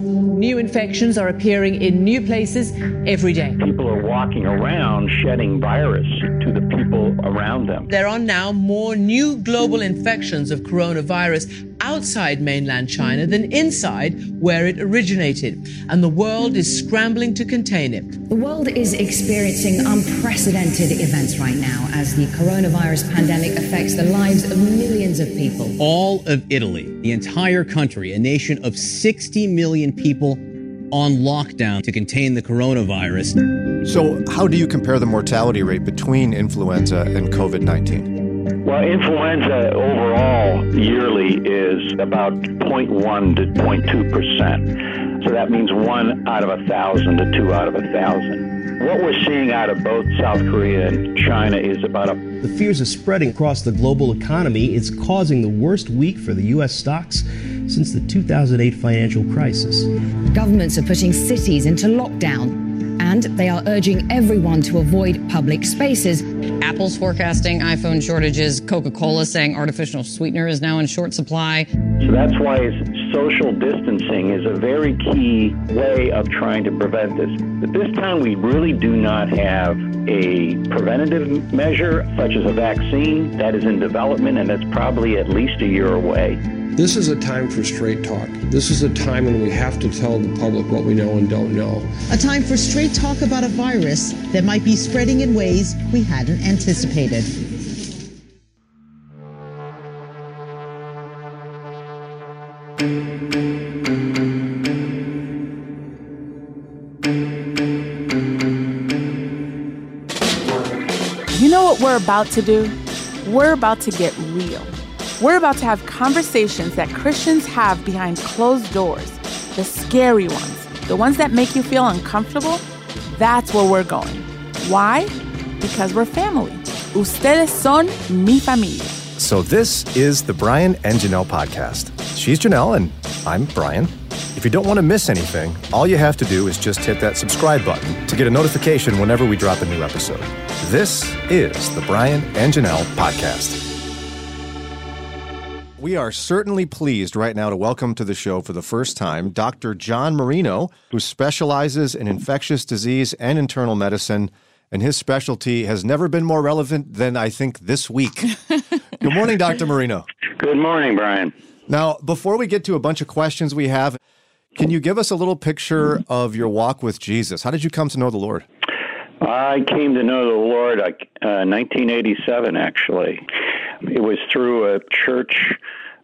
New infections are appearing in new places every day. People are walking around shedding virus to the people around them. There are now more new global infections of coronavirus outside mainland China than inside where it originated, and the world is scrambling to contain it. The world is experiencing unprecedented events right now as the coronavirus pandemic affects the lives of millions of people. All of Italy, the entire country, a nation of 60 million people on lockdown to contain the coronavirus. So how do you compare the mortality rate between influenza and COVID-19? Well, influenza overall yearly is about 0.1 to 0.2%. So that means 1 out of 1,000 to 2 out of 1,000. What we're seeing out of both South Korea and China is about The fears of spreading across the global economy is causing the worst week for the U.S. stocks since the 2008 financial crisis. Governments are putting cities into lockdown, and they are urging everyone to avoid public spaces. Apple's forecasting iPhone shortages, Coca-Cola saying artificial sweetener is now in short supply. So that's why social distancing is a very key way of trying to prevent this. But this time we really do not have a preventative measure such as a vaccine that is in development, and that's probably at least a year away. This is a time for straight talk. This is a time when we have to tell the public what we know and don't know. A time for straight talk about a virus that might be spreading in ways we hadn't anticipated. You know what we're about to do? We're about to get real. We're about to have conversations that Christians have behind closed doors, the scary ones, the ones that make you feel uncomfortable. That's where we're going. Why? Because we're family. Ustedes son mi familia. So this is the Brian and Janelle Podcast. She's Janelle and I'm Brian. If you don't want to miss anything, all you have to do is just hit that subscribe button to get a notification whenever we drop a new episode. This is the Brian and Janelle Podcast. We are certainly pleased right now to welcome to the show for the first time Dr. John Marino, who specializes in infectious disease and internal medicine, and his specialty has never been more relevant than I think this week. Good morning, Dr. Marino. Good morning, Brian. Now, before we get to a bunch of questions we have, can you give us a little picture of your walk with Jesus? How did you come to know the Lord? I came to know the Lord in 1987, actually. It was through a church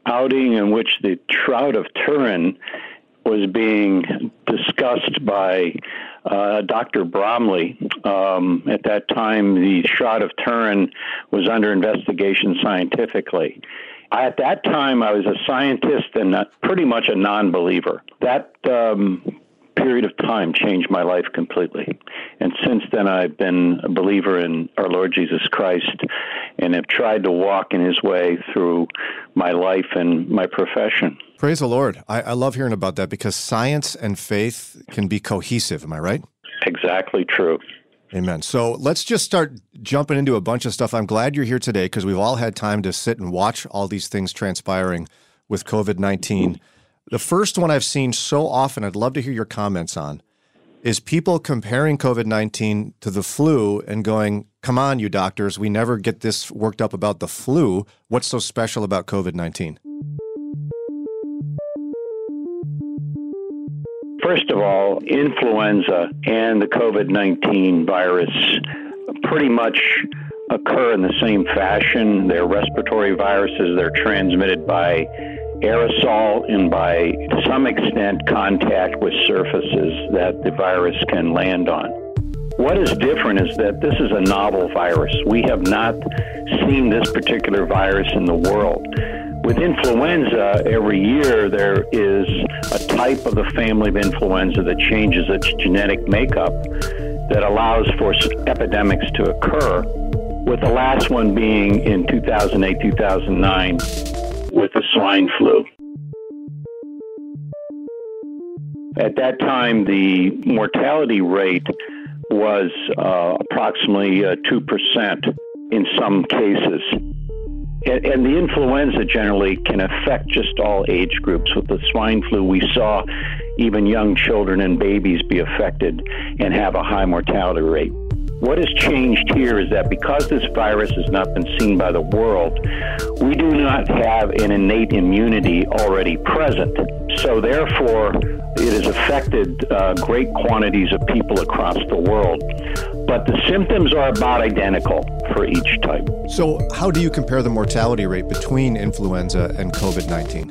outing in which the Shroud of Turin was being discussed by Dr. Bromley. At that time, the Shroud of Turin was under investigation scientifically. At that time, I was a scientist and pretty much a non-believer. That period of time changed my life completely. And since then, I've been a believer in our Lord Jesus Christ and have tried to walk in his way through my life and my profession. Praise the Lord. I love hearing about that because science and faith can be cohesive. Am I right? Exactly true. Amen. So let's just start jumping into a bunch of stuff. I'm glad you're here today because we've all had time to sit and watch all these things transpiring with COVID-19. The first one I've seen so often, I'd love to hear your comments on, is people comparing COVID-19 to the flu and going, come on, you doctors, we never get this worked up about the flu. What's so special about COVID-19? First of all, influenza and the COVID-19 virus pretty much occur in the same fashion. They're respiratory viruses. They're transmitted by aerosol and by, to some extent, contact with surfaces that the virus can land on. What is different is that this is a novel virus. We have not seen this particular virus in the world. With influenza, every year there is a type of the family of influenza that changes its genetic makeup that allows for epidemics to occur, with the last one being in 2008, 2009. With the swine flu. At that time, the mortality rate was approximately 2% in some cases. And the influenza generally can affect just all age groups. With the swine flu, we saw even young children and babies be affected and have a high mortality rate. What has changed here is that because this virus has not been seen by the world, we do not have an innate immunity already present. So therefore, it has affected great quantities of people across the world. But the symptoms are about identical for each type. So how do you compare the mortality rate between influenza and COVID-19?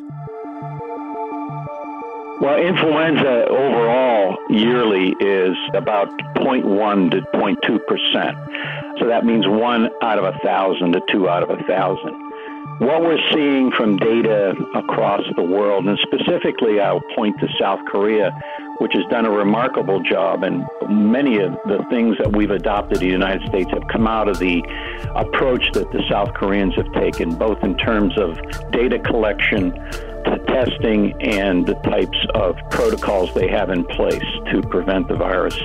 Well, influenza overall yearly is about 0.1 to 0.2%. So that means 1 out of 1,000 to 2 out of 1,000. What we're seeing from data across the world, and specifically I'll point to South Korea, which has done a remarkable job, and many of the things that we've adopted in the United States have come out of the approach that the South Koreans have taken, both in terms of data collection, the testing, and the types of protocols they have in place to prevent the virus.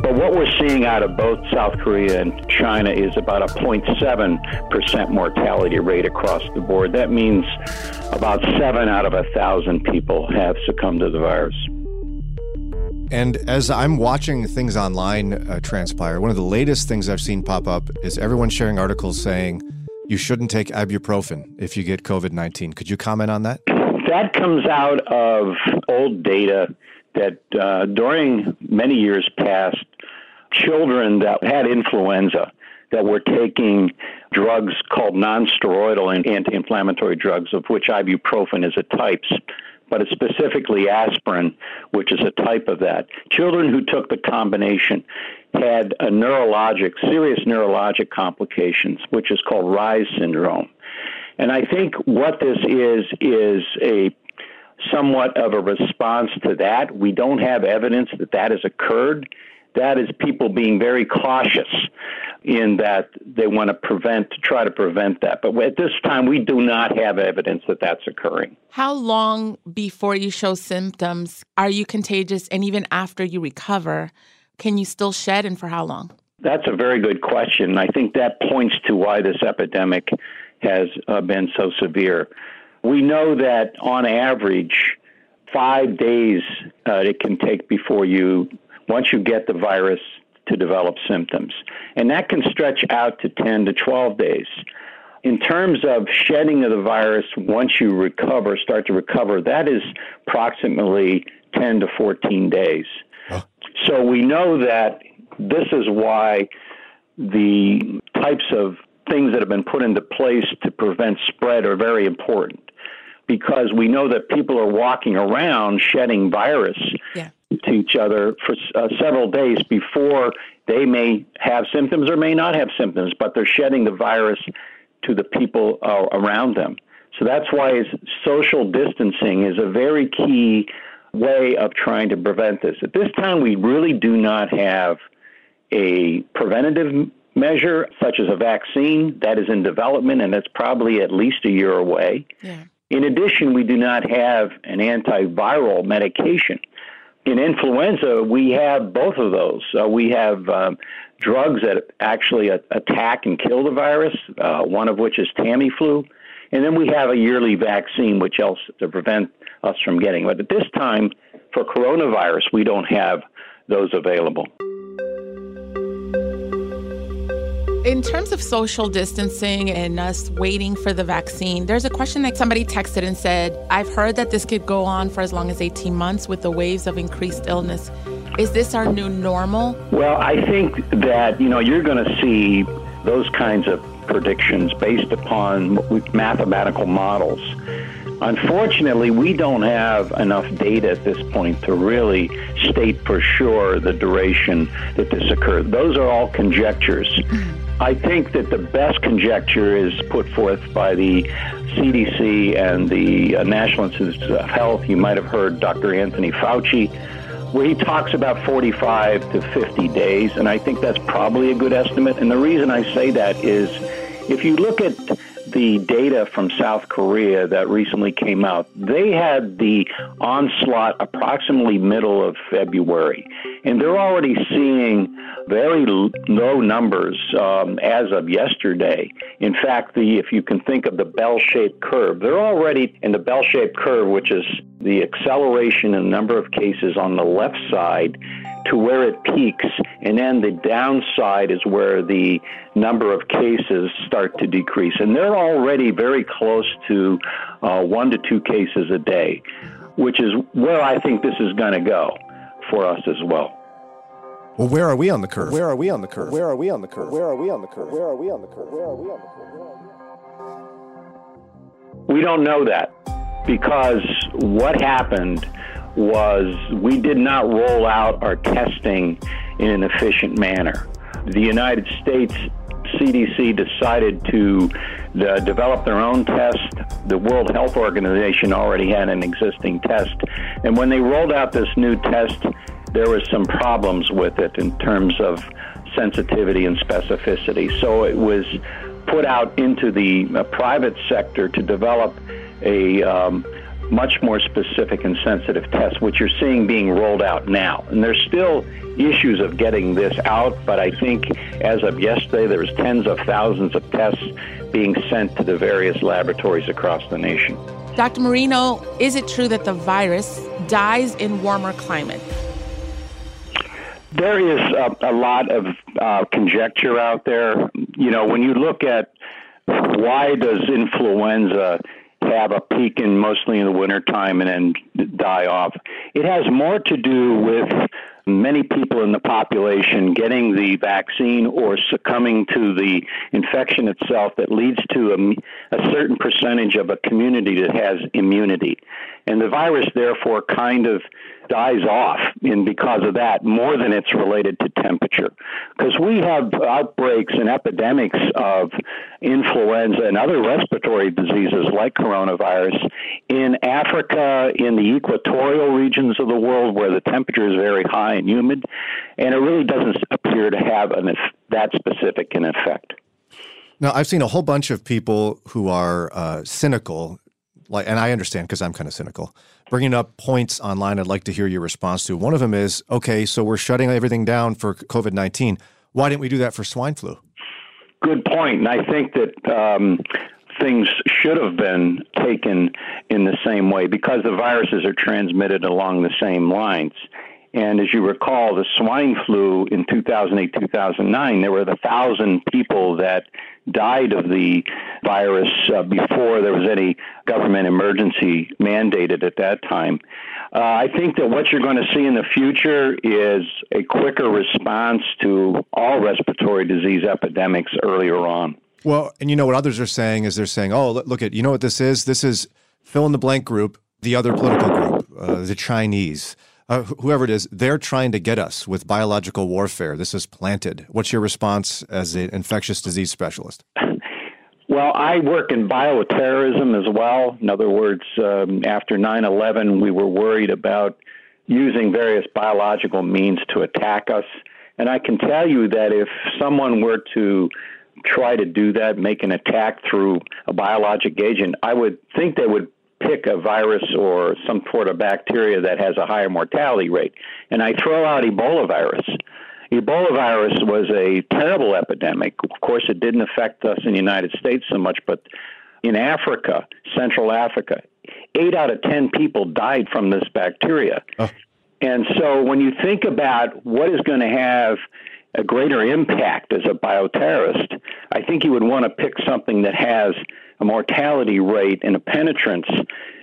But what we're seeing out of both South Korea and China is about a 0.7% mortality rate across the board. That means about 7 out of 1,000 people have succumbed to the virus. And as I'm watching things online transpire, one of the latest things I've seen pop up is everyone sharing articles saying you shouldn't take ibuprofen if you get COVID-19. Could you comment on that? That comes out of old data that during many years past, children that had influenza that were taking drugs called nonsteroidal and anti-inflammatory drugs, of which ibuprofen is a type, but it's specifically aspirin, which is a type of that. Children who took the combination had a serious neurologic complications, which is called Reye's syndrome. And I think what this is a somewhat of a response to that. We don't have evidence that that has occurred. That is people being very cautious in that they want to try to prevent that. But at this time, we do not have evidence that that's occurring. How long before you show symptoms are you contagious? And even after you recover, can you still shed, and for how long? That's a very good question. I think that points to why this epidemic has been so severe. We know that on average, 5 days it can take before once you get the virus, to develop symptoms. And that can stretch out to 10 to 12 days. In terms of shedding of the virus, once you start to recover, that is approximately 10 to 14 days. Huh? So we know that this is why the types of things that have been put into place to prevent spread are very important, because we know that people are walking around shedding virus to each other for several days before they may have symptoms or may not have symptoms, but they're shedding the virus to the people around them. So that's why social distancing is a very key way of trying to prevent this. At this time, we really do not have a preventative measure such as a vaccine that is in development, and that's probably at least a year away. Yeah. In addition, we do not have an antiviral medication. In influenza, we have both of those. We have drugs that actually attack and kill the virus, one of which is Tamiflu. And then we have a yearly vaccine, which helps to prevent us from getting. But at this time, for coronavirus, we don't have those available. In terms of social distancing and us waiting for the vaccine, there's a question that somebody texted and said, I've heard that this could go on for as long as 18 months with the waves of increased illness. Is this our new normal? Well, I think that, you're going to see those kinds of predictions based upon mathematical models. Unfortunately, we don't have enough data at this point to really state for sure the duration that this occurred. Those are all conjectures. I think that the best conjecture is put forth by the CDC and the National Institutes of Health. You might have heard Dr. Anthony Fauci, where he talks about 45 to 50 days, and I think that's probably a good estimate. And the reason I say that is if you look at the data from South Korea that recently came out. They had the onslaught approximately middle of February, and they're already seeing very low numbers as of yesterday. In fact, if you can think of the bell-shaped curve, they're already in the bell-shaped curve, which is the acceleration in the number of cases on the left side to where it peaks, and then the downside is where the number of cases start to decrease. And they're already very close to 1 to 2 cases a day, which is where I think this is going to go for us as well. Well, where are we on the curve? Where are we on the curve? Where are we on the curve? Where are we on the curve? Where are we on the curve? Where are we on the curve? We don't know that, because what happened was we did not roll out our testing in an efficient manner. The United States CDC decided to develop their own test. The World Health Organization already had an existing test. And when they rolled out this new test, there was some problems with it in terms of sensitivity and specificity. So it was put out into the private sector to develop a much more specific and sensitive tests, which you're seeing being rolled out now. And there's still issues of getting this out, but I think as of yesterday, there was tens of thousands of tests being sent to the various laboratories across the nation. Dr. Marino, is it true that the virus dies in warmer climates? There is a lot of conjecture out there. You know, when you look at why does influenza have a peak in mostly in the wintertime and then die off, it has more to do with many people in the population getting the vaccine or succumbing to the infection itself that leads to a certain percentage of a community that has immunity. And the virus, therefore, kind of dies off and because of that more than it's related to temperature. Because we have outbreaks and epidemics of influenza and other respiratory diseases like coronavirus in Africa, in the equatorial regions of the world where the temperature is very high and humid, and it really doesn't appear to have that specific an effect. Now, I've seen a whole bunch of people who are cynical. And I understand because I'm kind of cynical, bringing up points online I'd like to hear your response to. One of them is, okay, so we're shutting everything down for COVID-19. Why didn't we do that for swine flu? Good point. And I think that things should have been taken in the same way because the viruses are transmitted along the same lines. And as you recall, the swine flu in 2008, 2009, there were 1,000 people that died of the virus before there was any government emergency mandated at that time. I think that what you're going to see in the future is a quicker response to all respiratory disease epidemics earlier on. Well, and you know what others are saying is they're saying, oh, look at, you know what this is? This is fill in the blank group, the other political group, the Chinese. Whoever it is, they're trying to get us with biological warfare. This is planted. What's your response as an infectious disease specialist? Well, I work in bioterrorism as well. In other words, after 9/11, we were worried about using various biological means to attack us. And I can tell you that if someone were to try to do that, make an attack through a biologic agent, I would think they would pick a virus or some sort of bacteria that has a higher mortality rate. And I throw out Ebola virus. Ebola virus was a terrible epidemic. Of course, it didn't affect us in the United States so much, but in Africa, Central Africa, 8 out of 10 people died from this bacteria. Oh. And so when you think about what is going to have a greater impact as a bioterrorist, I think you would want to pick something that has a mortality rate and a penetrance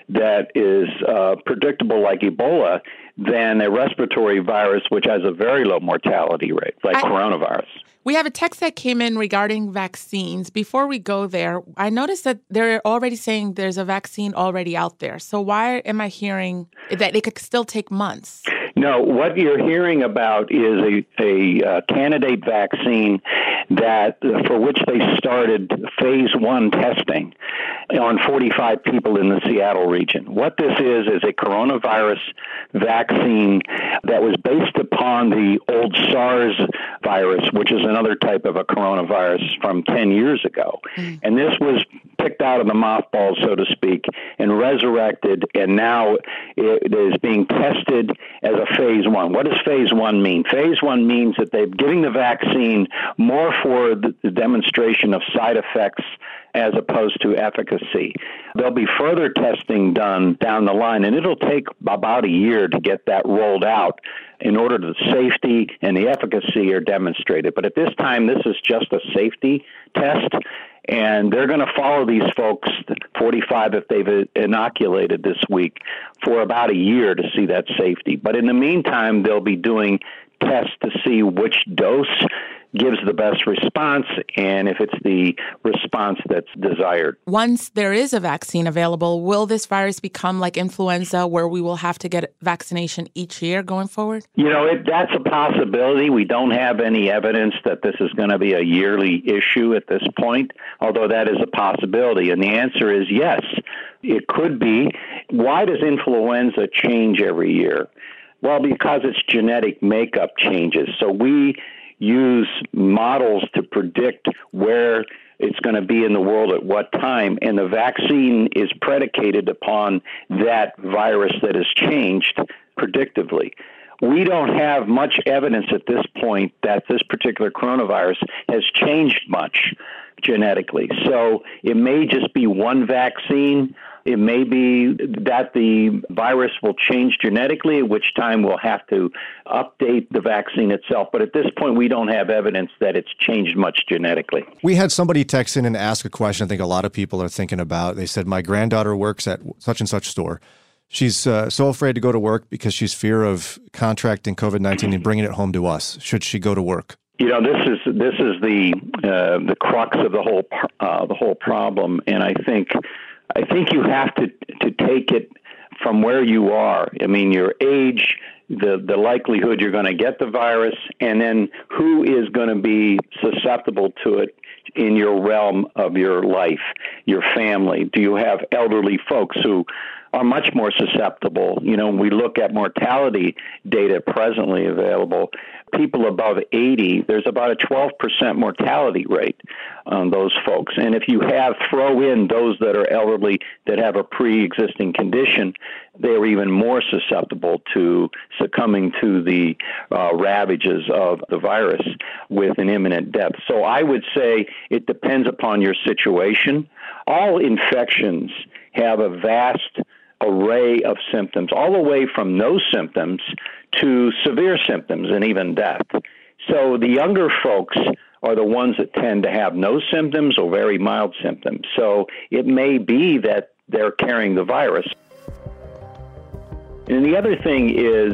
that is predictable like Ebola than a respiratory virus, which has a very low mortality rate like coronavirus. We have a text that came in regarding vaccines. Before we go there, I noticed that they're already saying there's a vaccine already out there. So why am I hearing that it could still take months? No, what you're hearing about is a candidate vaccine that for which they started phase one testing on 45 people in the Seattle region. What this is a coronavirus vaccine that was based upon the old SARS virus, which is another type of a coronavirus from 10 years ago. And this was picked out of the mothballs, so to speak, and resurrected, and now it is being tested as a phase one. What does phase one mean? Phase one means that they're giving the vaccine more for the demonstration of side effects as opposed to efficacy. There'll be further testing done down the line, and it'll take about a year to get that rolled out in order that safety and the efficacy are demonstrated. But at this time, this is just a safety test, and they're going to follow these folks, 45 if they've inoculated this week, for about a year to see that safety. But in the meantime, they'll be doing tests to see which dose gives the best response and if it's the response that's desired. Once there is a vaccine available, will this virus become like influenza where we will have to get vaccination each year going forward? You know, that's a possibility. We don't have any evidence that this is going to be a yearly issue at this point, although that is a possibility. And the answer is yes, it could be. Why does influenza change every year? Well, because its genetic makeup changes. So we use models to predict where it's going to be in the world at what time, and the vaccine is predicated upon that virus that has changed predictively. We don't have much evidence at this point that this particular coronavirus has changed much genetically. So it may just be one vaccine. It may be that the virus will change genetically, at which time we'll have to update the vaccine itself. But at this point, we don't have evidence that it's changed much genetically. We had somebody text in and ask a question I think a lot of people are thinking about. They said, my granddaughter works at such and such store. She's so afraid to go to work because she's fear of contracting COVID-19 and bringing it home to us. Should she go to work? You know, this is the crux of the whole problem. And I think you have to take it from where you are. I mean, your age, the likelihood you're going to get the virus, and then who is going to be susceptible to it in your realm of your life, your family. Do you have elderly folks who are much more susceptible? You know, we look at mortality data presently available. People above 80, there's about a 12% mortality rate on those folks. And if you throw in those that are elderly that have a pre-existing condition, they are even more susceptible to succumbing to the ravages of the virus with an imminent death. So I would say it depends upon your situation. All infections have a vast array of symptoms, all the way from no symptoms to severe symptoms and even death. So the younger folks are the ones that tend to have no symptoms or very mild symptoms. So it may be that they're carrying the virus. And the other thing is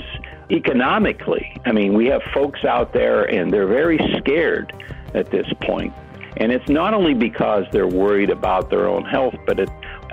economically. I mean, we have folks out there and they're very scared at this point. And it's not only because they're worried about their own health, but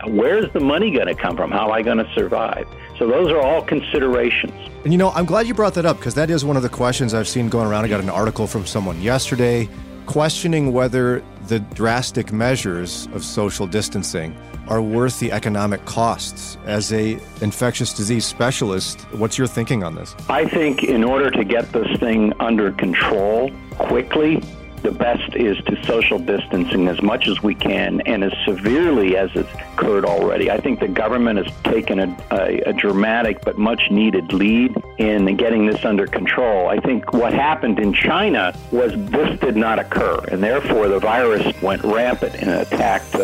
where's the money going to come from? How am I going to survive? So those are all considerations. And, you know, I'm glad you brought that up because that is one of the questions I've seen going around. I got an article from someone yesterday questioning whether the drastic measures of social distancing are worth the economic costs. As an infectious disease specialist, what's your thinking on this? I think in order to get this thing under control quickly, the best is to social distancing as much as we can and as severely as it's occurred already. I think the government has taken a dramatic but much needed lead in getting this under control. I think what happened in China was this did not occur, and therefore the virus went rampant and attacked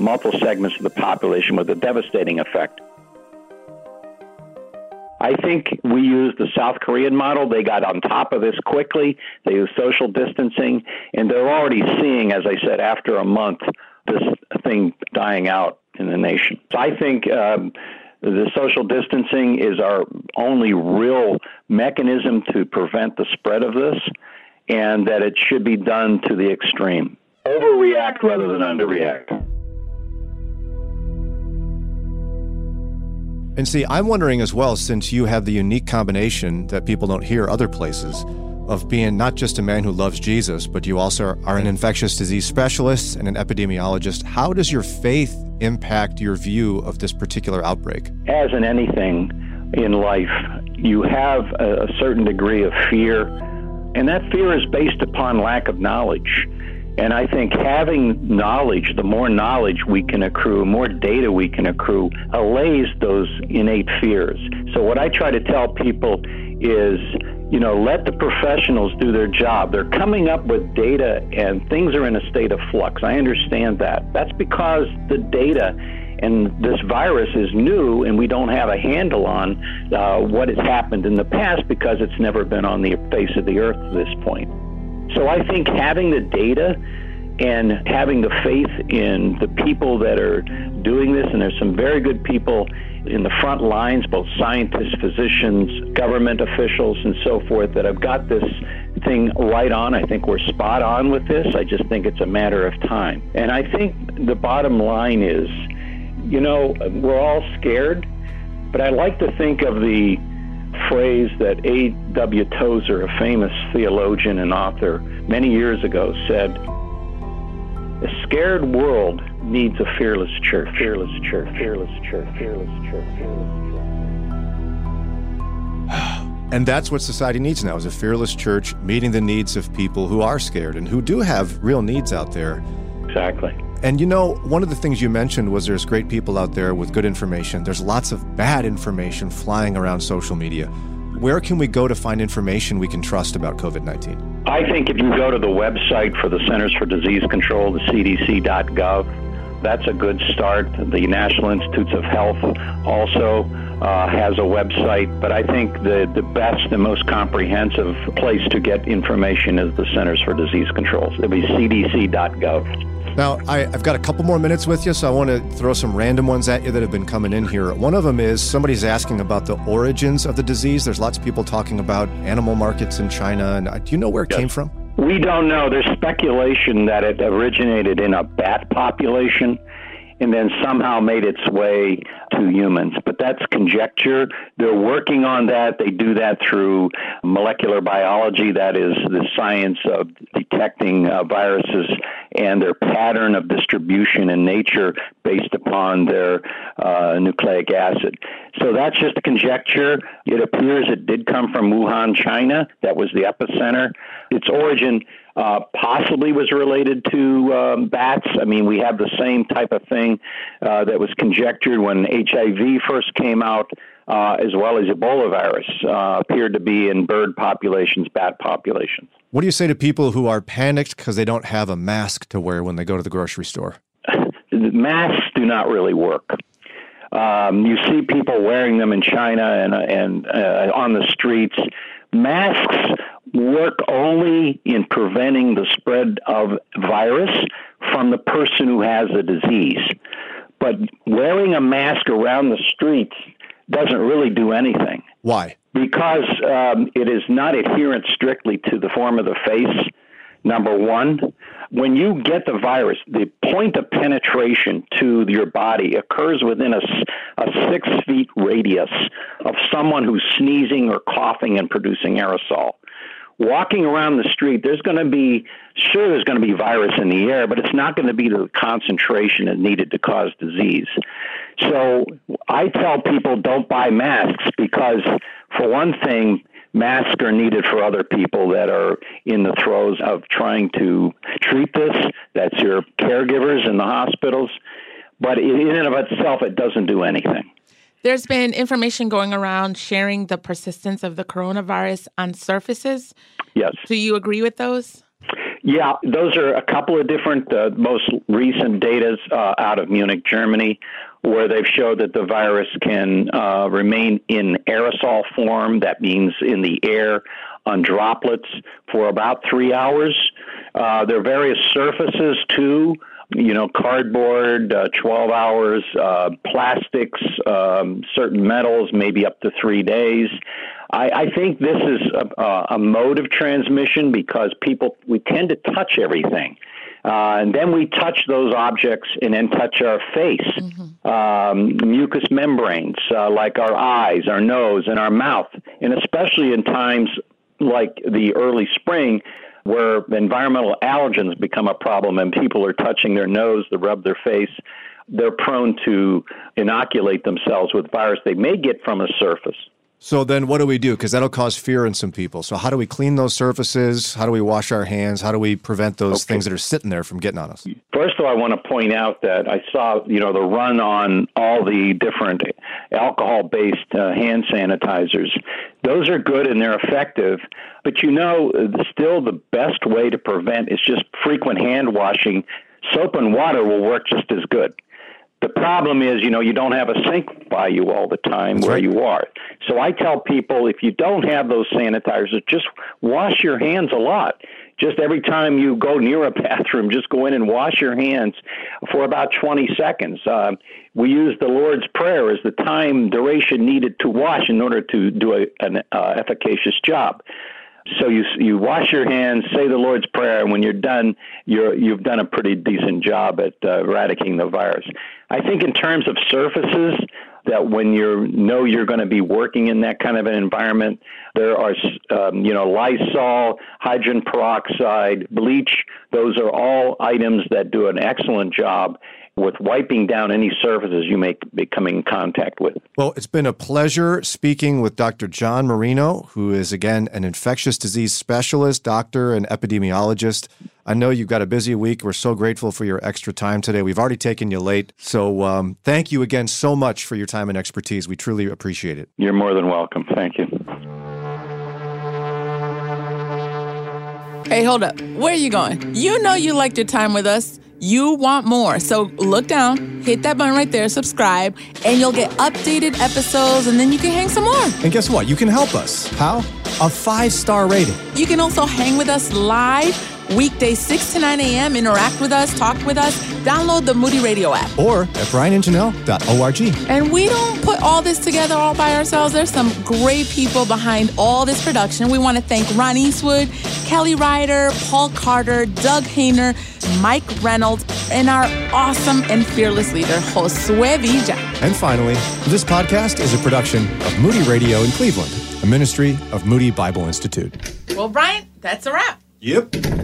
multiple segments of the population with a devastating effect. I think we used the South Korean model. They got on top of this quickly. They used social distancing, and they're already seeing, as I said, after a month, this thing dying out in the nation. So I think the social distancing is our only real mechanism to prevent the spread of this, and that it should be done to the extreme. Overreact rather than underreact. And see, I'm wondering as well, since you have the unique combination that people don't hear other places, of being not just a man who loves Jesus, but you also are an infectious disease specialist and an epidemiologist. How does your faith impact your view of this particular outbreak? As in anything in life, you have a certain degree of fear, and that fear is based upon lack of knowledge. And I think having knowledge, the more knowledge we can accrue, more data we can accrue, allays those innate fears. So what I try to tell people is, you know, let the professionals do their job. They're coming up with data and things are in a state of flux. I understand that. That's because the data and this virus is new and we don't have a handle on what has happened in the past because it's never been on the face of the earth at this point. So I think having the data and having the faith in the people that are doing this, and there's some very good people in the front lines, both scientists, physicians, government officials, and so forth, that have got this thing right on. I think we're spot on with this. I just think it's a matter of time. And I think the bottom line is, you know, we're all scared, but I like to think of the phrase that A.W. Tozer, a famous theologian and author, many years ago said, "A scared world needs a fearless church." Fearless church, fearless church, fearless church, fearless church. And that's what society needs now, is a fearless church meeting the needs of people who are scared and who do have real needs out there. Exactly. And you know, one of the things you mentioned was there's great people out there with good information. There's lots of bad information flying around social media. Where can we go to find information we can trust about COVID-19? I think if you go to the website for the Centers for Disease Control, the cdc.gov, that's a good start. The National Institutes of Health also has a website, but I think the best and most comprehensive place to get information is the Centers for Disease Control. It'll be cdc.gov. Now, I've got a couple more minutes with you, so I want to throw some random ones at you that have been coming in here. One of them is somebody's asking about the origins of the disease. There's lots of people talking about animal markets in China. And do you know where it came from? We don't know. There's speculation that it originated in a bat population and then somehow made its way to humans. But that's conjecture. They're working on that. They do that through molecular biology, that is the science of detecting viruses and their pattern of distribution in nature based upon their nucleic acid. So that's just a conjecture. It appears it did come from Wuhan, China. That was the epicenter. Its origin possibly was related to bats. I mean, we have the same type of thing that was conjectured when HIV first came out, as well as Ebola virus appeared to be in bird populations, bat populations. What do you say to people who are panicked because they don't have a mask to wear when they go to the grocery store? Masks do not really work. You see people wearing them in China and on the streets. Masks work only in preventing the spread of virus from the person who has the disease. But wearing a mask around the streets doesn't really do anything. Why? Because it is not adherent strictly to the form of the face, number one. When you get the virus, the point of penetration to your body occurs within a 6-foot radius of someone who's sneezing or coughing and producing aerosol. Walking around the street, there's going to be virus in the air, but it's not going to be the concentration that's needed to cause disease. So I tell people don't buy masks because, for one thing, masks are needed for other people that are in the throes of trying to treat this. That's your caregivers in the hospitals. But in and of itself, it doesn't do anything. There's been information going around sharing the persistence of the coronavirus on surfaces. Yes. Do you agree with those? Yeah, those are a couple of different, most recent data out of Munich, Germany, where they've showed that the virus can remain in aerosol form, that means in the air, on droplets for about 3 hours. There are various surfaces, too, you know, cardboard, 12 hours, plastics, certain metals, maybe up to 3 days. I think this is a mode of transmission because we tend to touch everything. And then we touch those objects and then touch our face, mm-hmm. Mucous membranes like our eyes, our nose, and our mouth. And especially in times like the early spring, where environmental allergens become a problem and people are touching their nose, they rub their face, they're prone to inoculate themselves with virus they may get from a surface. So then what do we do? Because that'll cause fear in some people. So how do we clean those surfaces? How do we wash our hands? How do we prevent those things that are sitting there from getting on us? First of all, I want to point out that I saw, the run on all the different alcohol-based hand sanitizers. Those are good and they're effective, but still the best way to prevent is just frequent hand washing. Soap and water will work just as good. The problem is, you don't have a sink by you all the time where you are. So I tell people, if you don't have those sanitizers, just wash your hands a lot. Just every time you go near a bathroom, just go in and wash your hands for about 20 seconds. We use the Lord's Prayer as the time duration needed to wash in order to do an efficacious job. So you wash your hands, say the Lord's Prayer, and when you're done, you've done a pretty decent job at eradicating the virus. I think in terms of surfaces, that when you're going to be working in that kind of an environment, there are, Lysol, hydrogen peroxide, bleach. Those are all items that do an excellent job with wiping down any surfaces you may be coming in contact with. Well, it's been a pleasure speaking with Dr. John Marino, who is, again, an infectious disease specialist, doctor, and epidemiologist. I know you've got a busy week. We're so grateful for your extra time today. We've already taken you late. So thank you again so much for your time and expertise. We truly appreciate it. You're more than welcome. Thank you. Hey, hold up. Where are you going? You know you liked your time with us. You want more, so look down, hit that button right there, subscribe, and you'll get updated episodes, and then you can hang some more. And guess what? You can help us. How? A 5-star rating. You can also hang with us live weekdays 6 to 9 a.m., interact with us, talk with us, download the Moody Radio app. Or at brianandjanelle.org. And we don't put all this together all by ourselves. There's some great people behind all this production. We want to thank Ron Eastwood, Kelly Ryder, Paul Carter, Doug Hayner, Mike Reynolds, and our awesome and fearless leader, Josue Villa. And finally, this podcast is a production of Moody Radio in Cleveland, a ministry of Moody Bible Institute. Well, Brian, that's a wrap. Yep.